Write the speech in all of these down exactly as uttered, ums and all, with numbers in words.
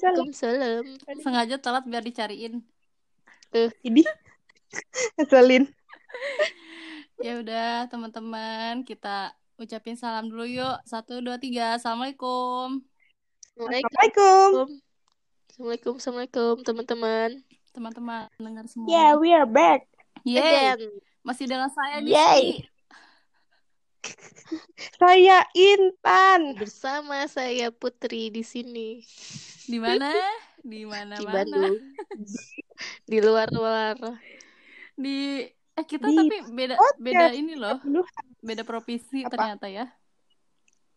Waalaikumsalam. Sengaja telat biar dicariin. Tuh, ini asalin. Ya udah teman-teman, kita ucapin salam dulu yuk. Satu, dua, tiga. Assalamualaikum. Assalamualaikum. Assalamualaikum, assalamualaikum teman-teman. Teman-teman dengar semua. Yeah, we are back. Yeah. Masih dengan saya di sini. Saya Intan. Bersama saya Putri di sini. Di mana? Di mana-mana. Di Bandung. Di luar-luar. Di eh kita di... tapi beda oh, beda ya. Ini loh. Beda provinsi apa? Ternyata ya.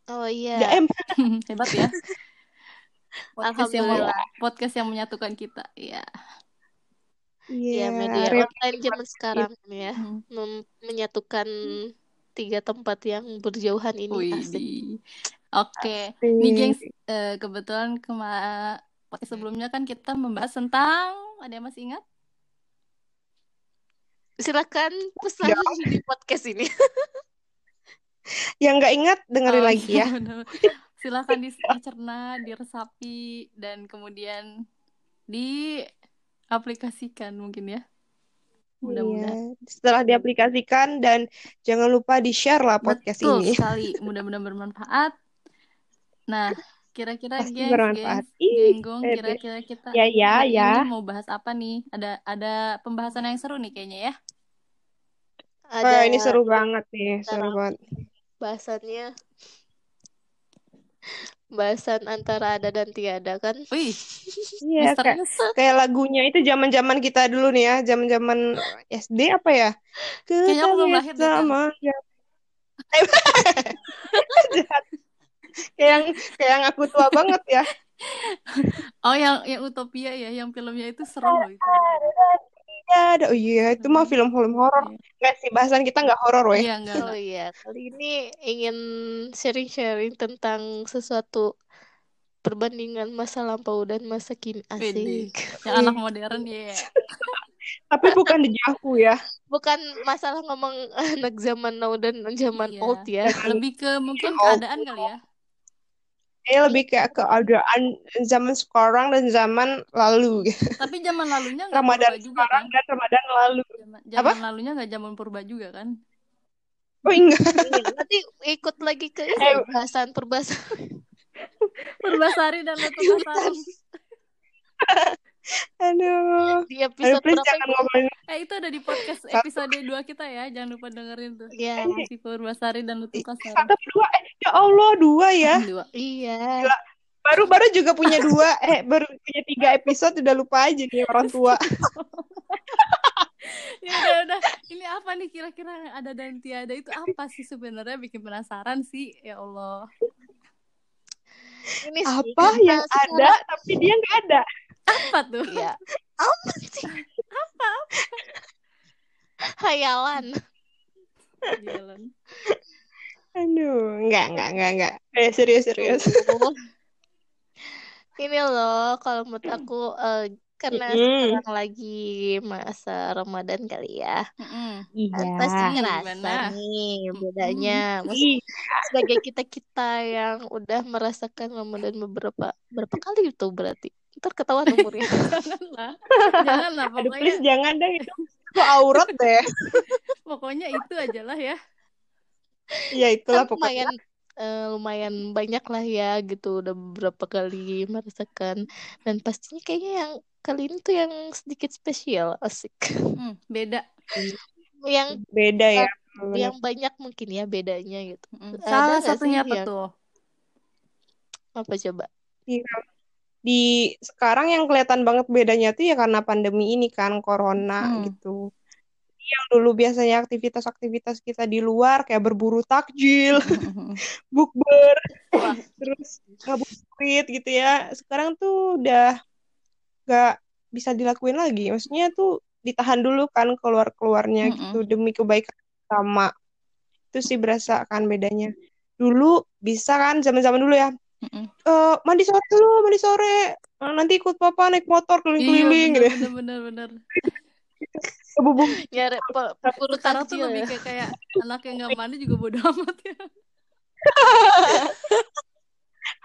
Oh iya. J M. Hebat ya. Podcast yang podcast yang menyatukan kita. Iya. Iya, yeah. Media online zaman sekarang ya. Mem- menyatukan hmm. tiga tempat yang berjauhan ini. Wih, asik. Oke, okay. Nih gengs, uh, kebetulan kema podcast sebelumnya kan kita membahas tentang, ada yang masih ingat? Silakan pesan di podcast ini. Yang nggak ingat dengerin oh, lagi ya. Bener. Silakan dicerna, diresapi, dan kemudian diaplikasikan mungkin ya. Mudah-mudahan. Iya, setelah diaplikasikan dan jangan lupa di-share lah podcast betul ini. Betul sekali, mudah-mudahan bermanfaat. Nah, kira-kira geng, bermanfaat. Geng, gong, kira-kira kita ya, ya, ya. Ini mau bahas apa nih? Ada ada pembahasan yang seru nih kayaknya ya. Ada oh, ini seru banget nih, seru banget. Bahasannya bahasan antara ada dan tiada kan? Wih, iya kayak, kayak lagunya itu zaman-zaman kita dulu nih ya, zaman-zaman S D apa ya? Kayaknya aku belum lahir sama ya. Kayak yang kayak yang aku tua banget ya. Oh yang yang Utopia ya, yang filmnya itu seru loh itu. Ada, oh iya itu mah film-film horor. Nggak sih bahasan kita nggak horor weh. Iya, oh iya kali ini ingin sharing-sharing tentang sesuatu perbandingan masa lampau dan masa kini asik. Yang anak modern ya. Yeah. Tapi bukan dijauh ya. Bukan masalah ngomong anak zaman now dan zaman yeah. old ya. Lebih ke mungkin keadaan kali ya. Kayak lebih kayak keadaan zaman sekarang dan zaman lalu. Tapi zaman lalunya nggak Ramadhan purba juga kan? Dan Ramadhan lalu. Zaman, zaman lalunya nggak zaman purba juga kan? Oh enggak. Nanti ikut lagi ke perbahasan perbasari. Perbasari dan Lutupasari. Aduh. Di episode Aduh, berapa? Eh itu ada di podcast episode dua kita ya, jangan lupa dengerin tuh. Iya. Yeah. Si Perbasari dan Lutupasari. Satu dua. Eh. Ya Allah, dua ya. Dua. Iya. Gila. Baru-baru juga punya dua, eh baru punya tiga episode udah lupa aja nih orang tua. Ya udah, udah. Ini apa nih kira-kira yang ada dan tiada itu apa sih sebenarnya, bikin penasaran sih, ya Allah. Ini apa yang ada tapi dia nggak ada? Apa tuh? Ya. Apa sih? Apa? Hayalan. Hayalan. Aduh, enggak, enggak, enggak, enggak. Eh, serius, serius. Ini loh, kalau menurut aku, uh, karena mm-hmm. sekarang lagi masa Ramadan kali ya. Mm-hmm. Pasti ngerasa gimana? Nih bedanya. Mm-hmm. Sebagai kita-kita yang udah merasakan Ramadan beberapa, berapa kali itu berarti? Kita ketahuan umurnya. Janganlah. Janganlah, pokoknya. Aduh, please jangan deh itu. Itu aurat deh. Pokoknya itu ajalah ya. Ya itulah kan lumayan, pokoknya uh, lumayan banyak lah ya gitu. Udah beberapa kali merasakan. Dan pastinya kayaknya yang kali ini tuh yang sedikit spesial. Asik hmm, beda. Yang beda ya. Yang banyak mungkin ya bedanya gitu. hmm. Salah satunya apa yang... tuh? Apa coba? Iya di sekarang yang kelihatan banget bedanya tuh ya karena pandemi ini kan, corona hmm. gitu. Yang dulu biasanya aktivitas-aktivitas kita di luar kayak berburu takjil, bukber, terus ngabuburit gitu ya. Sekarang tuh udah nggak bisa dilakuin lagi. Maksudnya tuh ditahan dulu kan keluar-keluarnya mm-hmm. gitu demi kebaikan sama. Itu sih berasa kan bedanya. Dulu bisa kan zaman-zaman dulu ya. Mm-hmm. Uh, mandi sore dulu, mandi sore. Nanti ikut papa naik motor keliling-keliling gitu. Iya, benar-benar. Bubung ya perburukan sekarang tuh lebih kayak, kayak anak yang nggak mandi juga bodo amat ya.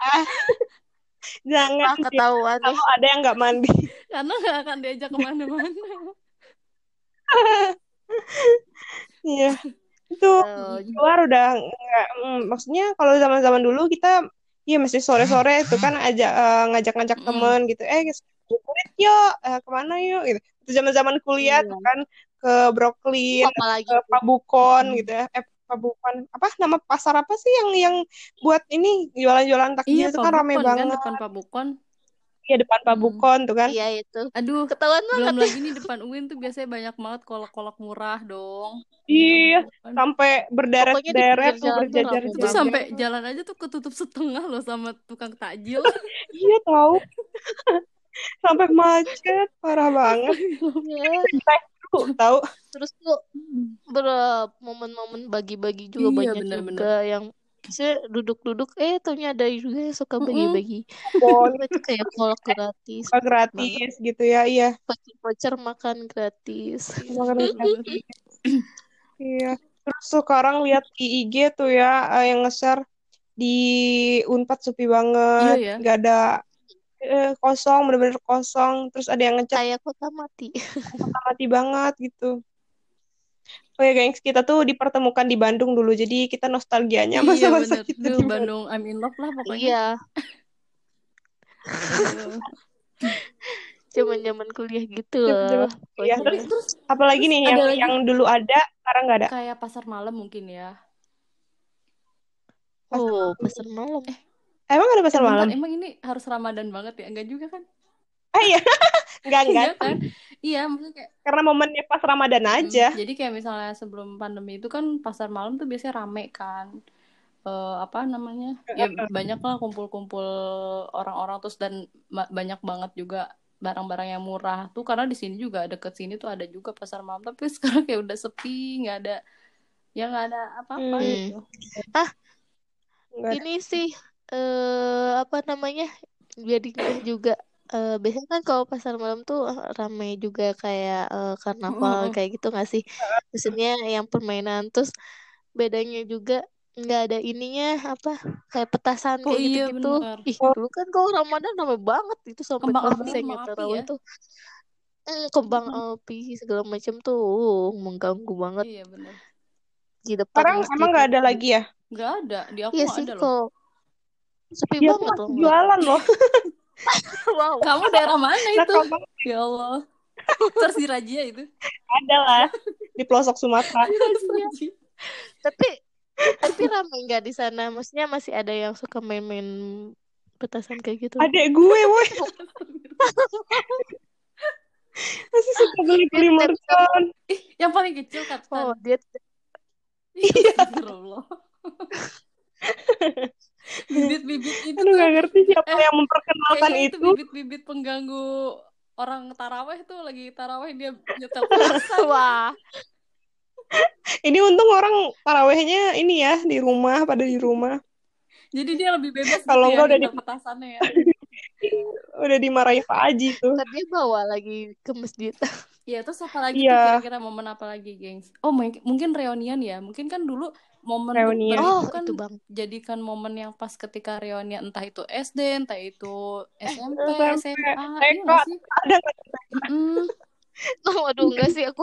Ah Jangan ah, ketahuan deh, kalau ada yang nggak mandi. Karena nggak akan diajak kemana-mana. Iya. Itu keluar udah nggak, mm, maksudnya kalau zaman-zaman dulu kita iya mesti sore-sore itu kan ajak uh, ngajak-ngajak temen gitu, eh kulit yuk, uh, kemana yuk gitu. Itu zaman-zaman kuliah tuh kan ke Brooklyn, ke Pabukon gitu ya. Eh Pabukon apa nama pasar apa sih yang yang buat ini jualan-jualan takjil iya, itu Pabukon, kan rame kan, banget. Depan Pabukon. Iya depan Pabukon hmm. tuh kan. Iya itu. Aduh, ketahuan banget. Belum lagi nih depan U I N tuh biasanya banyak banget kolak-kolak murah dong. Iya, ya, sampai berderet-deret tuh berjajar. Itu tuh sampai jalan aja tuh ketutup setengah loh sama tukang takjil. Iya tahu. Sampai macet parah banget. Iya. Tahu terus tuh ber- momen-momen bagi-bagi juga iya, banyak bener, juga bener. Yang saya duduk-duduk eh taunya ada juga yang suka bagi-bagi oh, itu kayak kolak gratis gratis banget. Gitu ya iya voucher makan gratis makan gratis iya terus sekarang lihat di I G tuh ya yang nge-share di Unpad sepi banget iya, ya. Gak ada Eh, kosong, benar-benar kosong. Terus ada yang ngecat kayak kota mati. Kota mati banget gitu. Oh ya gengs, kita tuh dipertemukan di Bandung dulu. Jadi kita nostalgianya masa-masa iya, kita di Bandung. I'm in love lah pokoknya. Iya. Zaman-zaman kuliah gitu loh. Iya, terus, terus apalagi nih terus yang yang dulu ada, sekarang enggak ada. Kayak pasar malam mungkin ya. Pasar oh, malam. pasar malam. Eh. Emang ada pasar emang, malam? Emang ini harus Ramadan banget ya? Enggak juga kan? Ah iya, enggak, enggak. Iya kan? Iya, maksudnya kayak... Karena momennya pas Ramadan aja. Jadi kayak misalnya sebelum pandemi itu kan pasar malam tuh biasanya rame kan. Uh, apa namanya? Ya banyak lah kumpul-kumpul orang-orang terus dan ma- banyak banget juga barang-barang yang murah. Tuh karena di sini juga, deket sini tuh ada juga pasar malam. Tapi sekarang kayak udah sepi, enggak ada... Ya enggak ada apa-apa hmm. gitu. Ah, enggak. Ini sih... Uh, apa namanya jadi juga uh, biasanya kan kalau pasar malam tuh ramai juga kayak uh, karnaval kayak gitu nggak sih maksudnya yang permainan terus bedanya juga nggak ada ininya apa kayak petasan oh, kayak iya, gitu gitu ih dulu kan kalau Ramadan ramai banget itu sampai konsernya terawih tuh kembang api segala macam tuh mengganggu banget iya, bener. Di depan sekarang emang nggak ada lagi ya nggak ada di aku iya, sih, ada loh sepi ya, banget loh. Jualan loh. Wow. Kamu daerah mana itu? Nah, ya Allah. Tersirajia itu. Ada lah di pelosok Sumatera. tapi tapi ramai enggak di sana? Maksudnya masih ada yang suka main-main petasan kayak gitu. Adek gue, woi. Masih suka beli-beli mercon. Ih, yang paling kecil kan. Oh, dia. Iya. Allah. Bibit-bibit itu aduh gak ngerti siapa eh, yang memperkenalkan itu. Itu bibit-bibit pengganggu orang tarawih tuh lagi tarawih dia nyetel petasan. Wah. Ini untung orang tarawihnya ini ya di rumah pada di rumah. Jadi dia lebih bebas kalau gitu ya, udah di petasannya ya. Udah dimarahin Pak Haji tuh. Tadi bawa lagi ke masjid. Iya, terus apa lagi yeah. tuh kira-kira momen apa lagi, gengs? Oh, mungkin reunian ya. Mungkin kan dulu momen reunian oh, kan itu bang. Jadikan momen yang pas ketika reunian entah itu S D, entah itu S M P, S M A. Enggak sih. Ada hmm. oh, aduh enggak sih aku.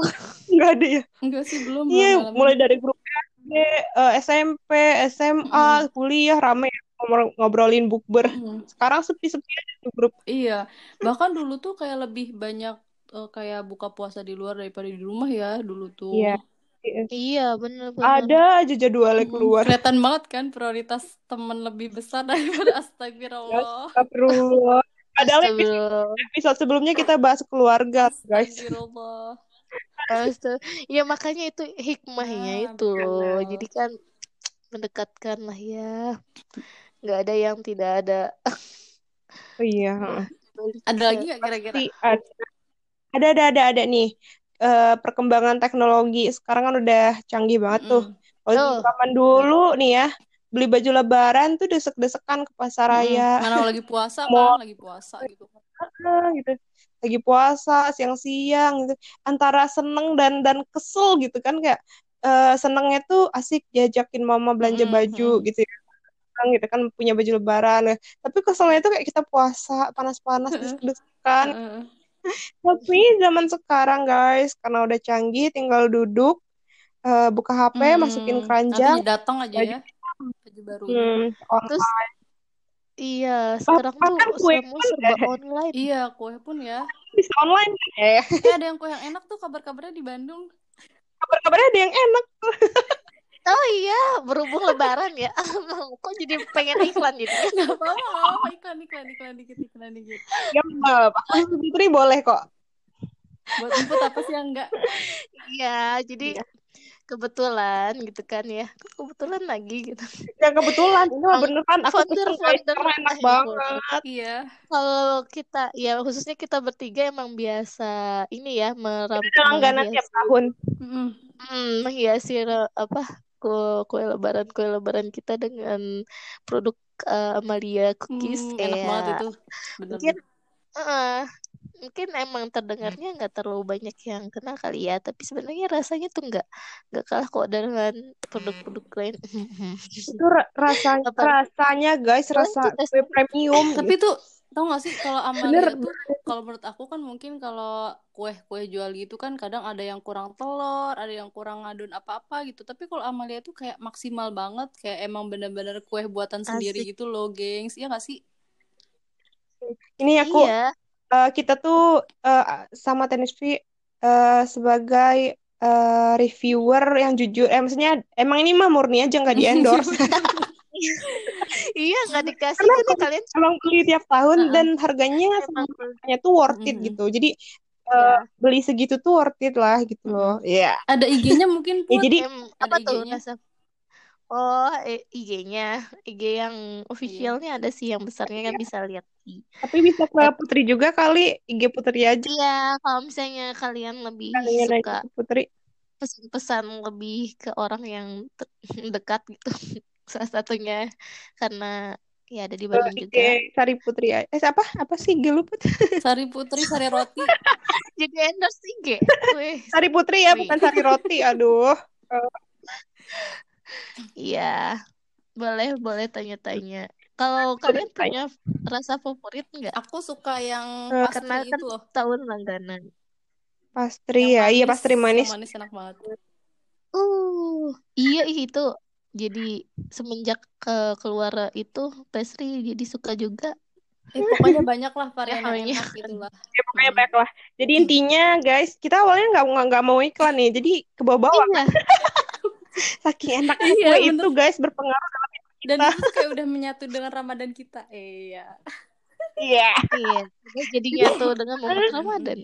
Enggak ada ya. Enggak sih belum. Iya, mulai dari grup S D, S M P, S M A, hmm. kuliah rame ngobrolin bukber. Hmm. Sekarang sepi-sepi aja tuh grup. Iya. Bahkan dulu tuh kayak lebih banyak uh, kayak buka puasa di luar daripada di rumah ya dulu tuh. Iya. Iya benar-benar. Ada aja jadwalnya keluar. Kelihatan banget kan prioritas teman lebih besar daripada astagfirullah. Astagfirullah. Padahal episode sebelumnya kita bahas keluarga, guys. Astagfirullah. Astagfirullah. Ya makanya itu hikmahnya nah, itu. Bener. Jadi kan mendekatkan lah ya. Enggak ada yang tidak ada. Oh, iya. Ada lagi enggak kira-kira? Ada ada ada ada nih. Uh, perkembangan teknologi sekarang kan udah canggih banget tuh. Kalau zaman dulu nih ya beli baju lebaran tuh desek-desekan ke pasar raya. Mm. Mana lagi puasa, mana lagi puasa gitu. gitu. Lagi puasa siang-siang gitu. Antara seneng dan dan kesel gitu kan kayak uh, senengnya tuh asik diajakin mama belanja mm-hmm. baju gitu. Ya. orang gitu kan punya baju lebaran gitu. Tapi keselnya itu kayak kita puasa panas-panas deg-degan. Tapi zaman sekarang guys, karena udah canggih tinggal duduk uh, buka H P, hmm, masukin keranjang datang aja baju, ya baju baru. Hmm, terus iya, sekarang oh, tuh kan kue semua kan serba ya online. Iya, kue pun ya bisa online ya. Ya, ada yang kue yang enak tuh kabar-kabarnya di Bandung. Kabar-kabarnya ada yang enak. Oh iya, berhubung lebaran ya. Kok jadi pengen iklan gitu. Enggak apa-apa, iklan iklan iklan dikit iklan dikit. Enggak apa-apa. Putri boleh kok. Buat input apa sih yang enggak? Iya, jadi kebetulan gitu kan ya, kebetulan lagi gitu ya, kebetulan itu beneran aku founder, founder enak banget ya. Kalau kita ya khususnya kita bertiga emang biasa ini ya meram langganan tiap tahun hmm. Hmm, menghiasi apa kue, kue lebaran kue lebaran kita dengan produk uh, Amalia cookies. Hmm, enak ya banget itu bener. Mungkin uh, mungkin emang terdengarnya nggak terlalu banyak yang kenal kali ya, tapi sebenarnya rasanya tuh nggak nggak kalah kok dengan produk-produk lain. Itu rasanya rasanya guys rasa kue premium. Tapi tuh tau nggak sih kalau Amalia tuh kalau menurut aku kan mungkin kalau kue-kue jual gitu kan kadang ada yang kurang telur, ada yang kurang ngadon apa-apa gitu. Tapi kalau Amalia tuh kayak maksimal banget, kayak emang benar-benar kue buatan sendiri. Asik gitu loh, gengs. Iya nggak sih? Ini aku. Iya. Uh, kita tuh uh, sama Tenisvi uh, sebagai uh, reviewer yang jujur, eh, maksudnya emang ini mah murni aja nggak di endorse. Iya nggak dikasih. Karena kan kalian emang beli tiap tahun uh-huh. dan harganya semuanya tuh worth it mm-hmm. gitu. Jadi uh, yeah. beli segitu tuh worth it lah gitu loh. Iya. Yeah. Ada I G-nya mungkin. Ya, jadi em, apa tuh? Oh, I G-nya, I G yang officialnya ada sih, yang besarnya kan bisa lihat. Tapi bisa ke Putri juga kali, I G Putri aja. Iya, kalau misalnya kalian lebih kalian suka Putri, pesan-pesan lebih ke orang yang te- dekat gitu. Salah satunya karena ya ada di Bandung oh, juga. Sari Putri. Eh apa? Apa sih I G lu, Put? Sari Putri, Sari Roti. Jadi endorse I G. Weh. Sari Putri ya, weh. Bukan Sari Roti. Aduh. Iya, boleh boleh tanya-tanya. Kalau kalian punya rasa favorit nggak? Aku suka yang uh, pastri kan itu loh. Tahun langganan. Pastri ya, manis, iya pastri manis. Manis enak banget. Uh, iya itu. Jadi semenjak ke keluar itu pastri jadi suka juga. Eh, pokoknya banyak lah varian yang enak gitulah. Ya, pokoknya banyak lah. Jadi intinya guys, kita awalnya nggak nggak mau iklan nih, jadi ke bawah-bawah. Iya. Saking enaknya iya, kue bener. Itu guys berpengaruh dalam hidup kita. Dan itu kayak udah menyatu dengan Ramadan kita. Iya. Iya. Iya. Jadi nyatu dengan momen Ramadan.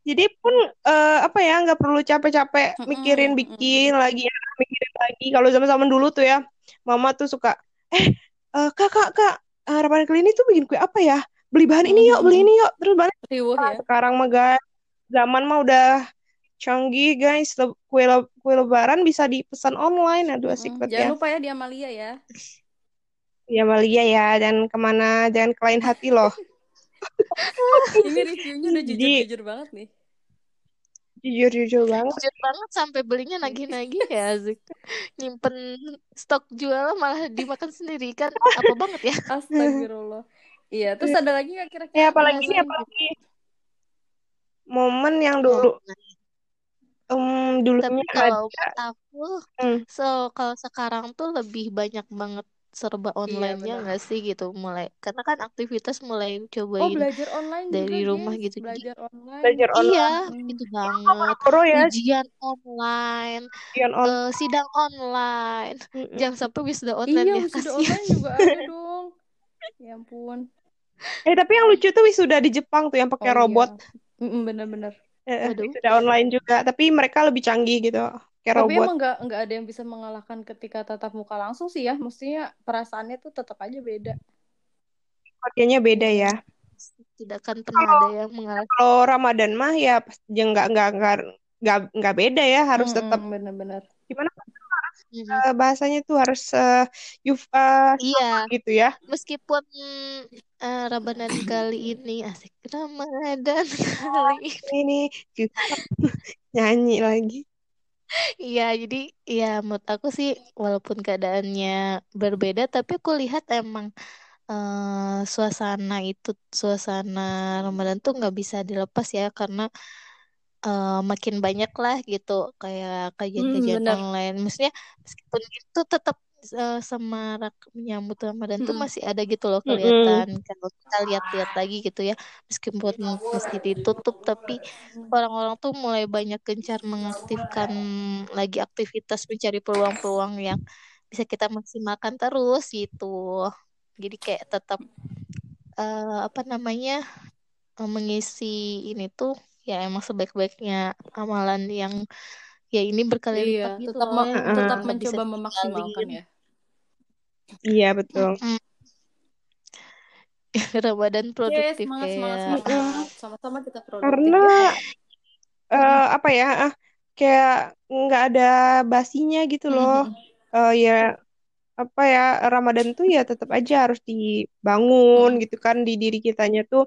Jadi pun uh, apa ya nggak perlu capek-capek mm-hmm. mikirin bikin mm-hmm. lagi, ya, mikirin lagi. Kalau zaman-zaman dulu tuh ya, mama tuh suka eh uh, kak kak kak uh, Ramadan kali ini tuh bikin kue apa ya? Beli bahan ini yuk, mm-hmm. beli ini yuk. Terus bahan. Riuh, nah, ya. Sekarang mah guys, zaman mah udah canggih guys, le- kue, le- kue lebaran bisa dipesan online. Aduh asik banget hmm, ya. Jangan lupa ya di Amalia ya. Di Amalia ya, dan kemana, jangan kelain hati loh. Ini reviewnya udah jujur-jujur banget nih. Jujur-jujur banget. Jujur banget sampai belinya nagih-nagih ya asik. Nyimpen stok jual malah dimakan sendiri kan apa banget ya. Astagfirullah. Iya, terus ada lagi gak kira-kira? Ya apalagi nih, apalagi momen yang dulu. Um, tapi kalau aku hmm. so kalau sekarang tuh lebih banyak banget serba online-nya nggak iya, sih gitu mulai karena kan aktivitas mulai cobain oh, belajar online dari juga, rumah gitu belajar online, belajar online. Iya hmm. itu banget ujian online, ujian online. Uh, sidang online mm-hmm. jangan sampai wisuda online iya, ya wisuda online juga ada dong. Ya ampun eh tapi yang lucu tuh wisuda di Jepang tuh yang pakai oh, robot iya. Bener-bener sudah online juga, tapi mereka lebih canggih gitu, kayak tapi robot. Tapi emang nggak nggak ada yang bisa mengalahkan ketika tatap muka langsung sih ya, mestinya perasaannya tuh tetap aja beda. Koordinasinya beda ya. Tidak akan pernah ada yang mengalahkan. Kalau Ramadan mah ya nggak nggak nggak nggak beda ya, harus hmm, tetap. Benar-benar. Gimana? Uh, bahasanya tuh harus uh, yuf, uh, iya. gitu ya. Meskipun uh, Ramadan kali ini asik Ramadan kali ini nyanyi lagi. Iya, jadi ya menurut aku sih walaupun keadaannya berbeda, tapi aku lihat emang eh, suasana itu suasana Ramadan tuh nggak bisa dilepas ya, karena eh, makin banyak lah gitu kayak Hmm, kajian-kajian bener. online. Maksudnya meskipun itu tetap eh, semarak menyambut Ramadan tuh Mm-mm. masih ada gitu loh kelihatan. Mm-mm. Kalau kita lihat-lihat lagi gitu ya, meskipun masjid ditutup, tapi orang-orang tuh mulai banyak gencar mengaktifkan lagi aktivitas mencari peluang-peluang yang bisa kita maksimalkan terus gitu. Jadi kayak tetap eh, apa namanya eh, mengisi ini tuh ya emang sebaik-baiknya amalan yang ya ini berkali Iya, lipat gitu tetap loh me- ya, kita tetap nggak bisa mencoba memaksimalkan ditinggalin. ya. Iya betul. Mm-mm. Ramadan Yes, produktif semangat, semangat, kayak semangat, Mm-mm. semangat. Sama-sama kita produktif Karena ya. eh, Mm-mm. apa ya ah, kayak nggak ada basinya gitu loh. Mm-mm. Eh, ya apa ya Ramadan tuh ya tetap aja harus dibangun Mm-mm. gitu kan di diri kitanya tuh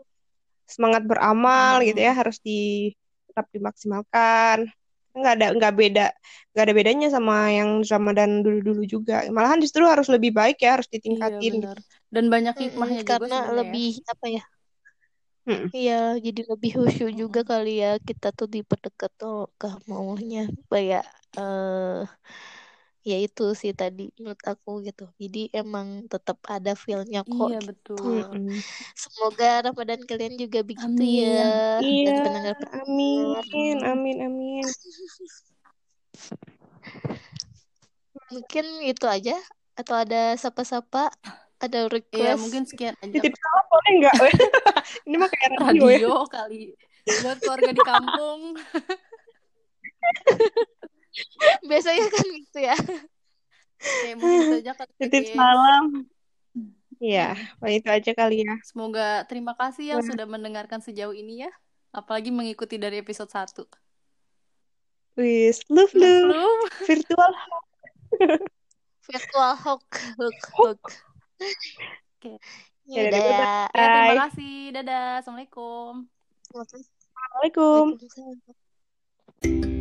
semangat beramal gitu ya Mm-mm. harus di tetap dimaksimalkan. Nggak ada nggak beda nggak ada bedanya sama yang Ramadan dulu-dulu juga. Malahan justru harus lebih baik ya harus Iya, ditingkatin benar. gitu. Dan banyak Mm-mm, hikmahnya juga karena sebenarnya ya. lebih apa ya Mm. iya jadi lebih khusyuk juga Mm-mm. kali ya kita tuh diperdekat tuh ke Allahnya kayak eh ya itu sih tadi menurut aku gitu. Jadi emang tetap ada feel-nya kok Iya, gitu. betul. Mm-mm. Semoga Ramadan kalian juga begitu ya Amin. Iya, dan pendengar-pendengar. amin, Mm-mm. amin, amin. Mungkin itu aja atau ada sapa-sapa, ada Iya, request. mungkin sekian aja. Titip salam boleh nggak? Ini mah kayak radio ya. Radio kali buat keluarga di kampung. Biasanya kan gitu ya. Oke, mungkin itu aja kali ya, Titip geng. salam. Iya, Mm-mm. paling itu aja kali ya. Semoga terima kasih yang Wah, sudah mendengarkan sejauh ini ya. Apalagi mengikuti dari episode satu. wis, love, Luf, love. luf. Virtual Virtual hug, hug, hug. hug. Oke. Ya Ya udah deh, ya. Ya, terima bye-bye. kasih. Dadah. Assalamualaikum. Terima kasih. Assalamualaikum. Waalaikumsalam.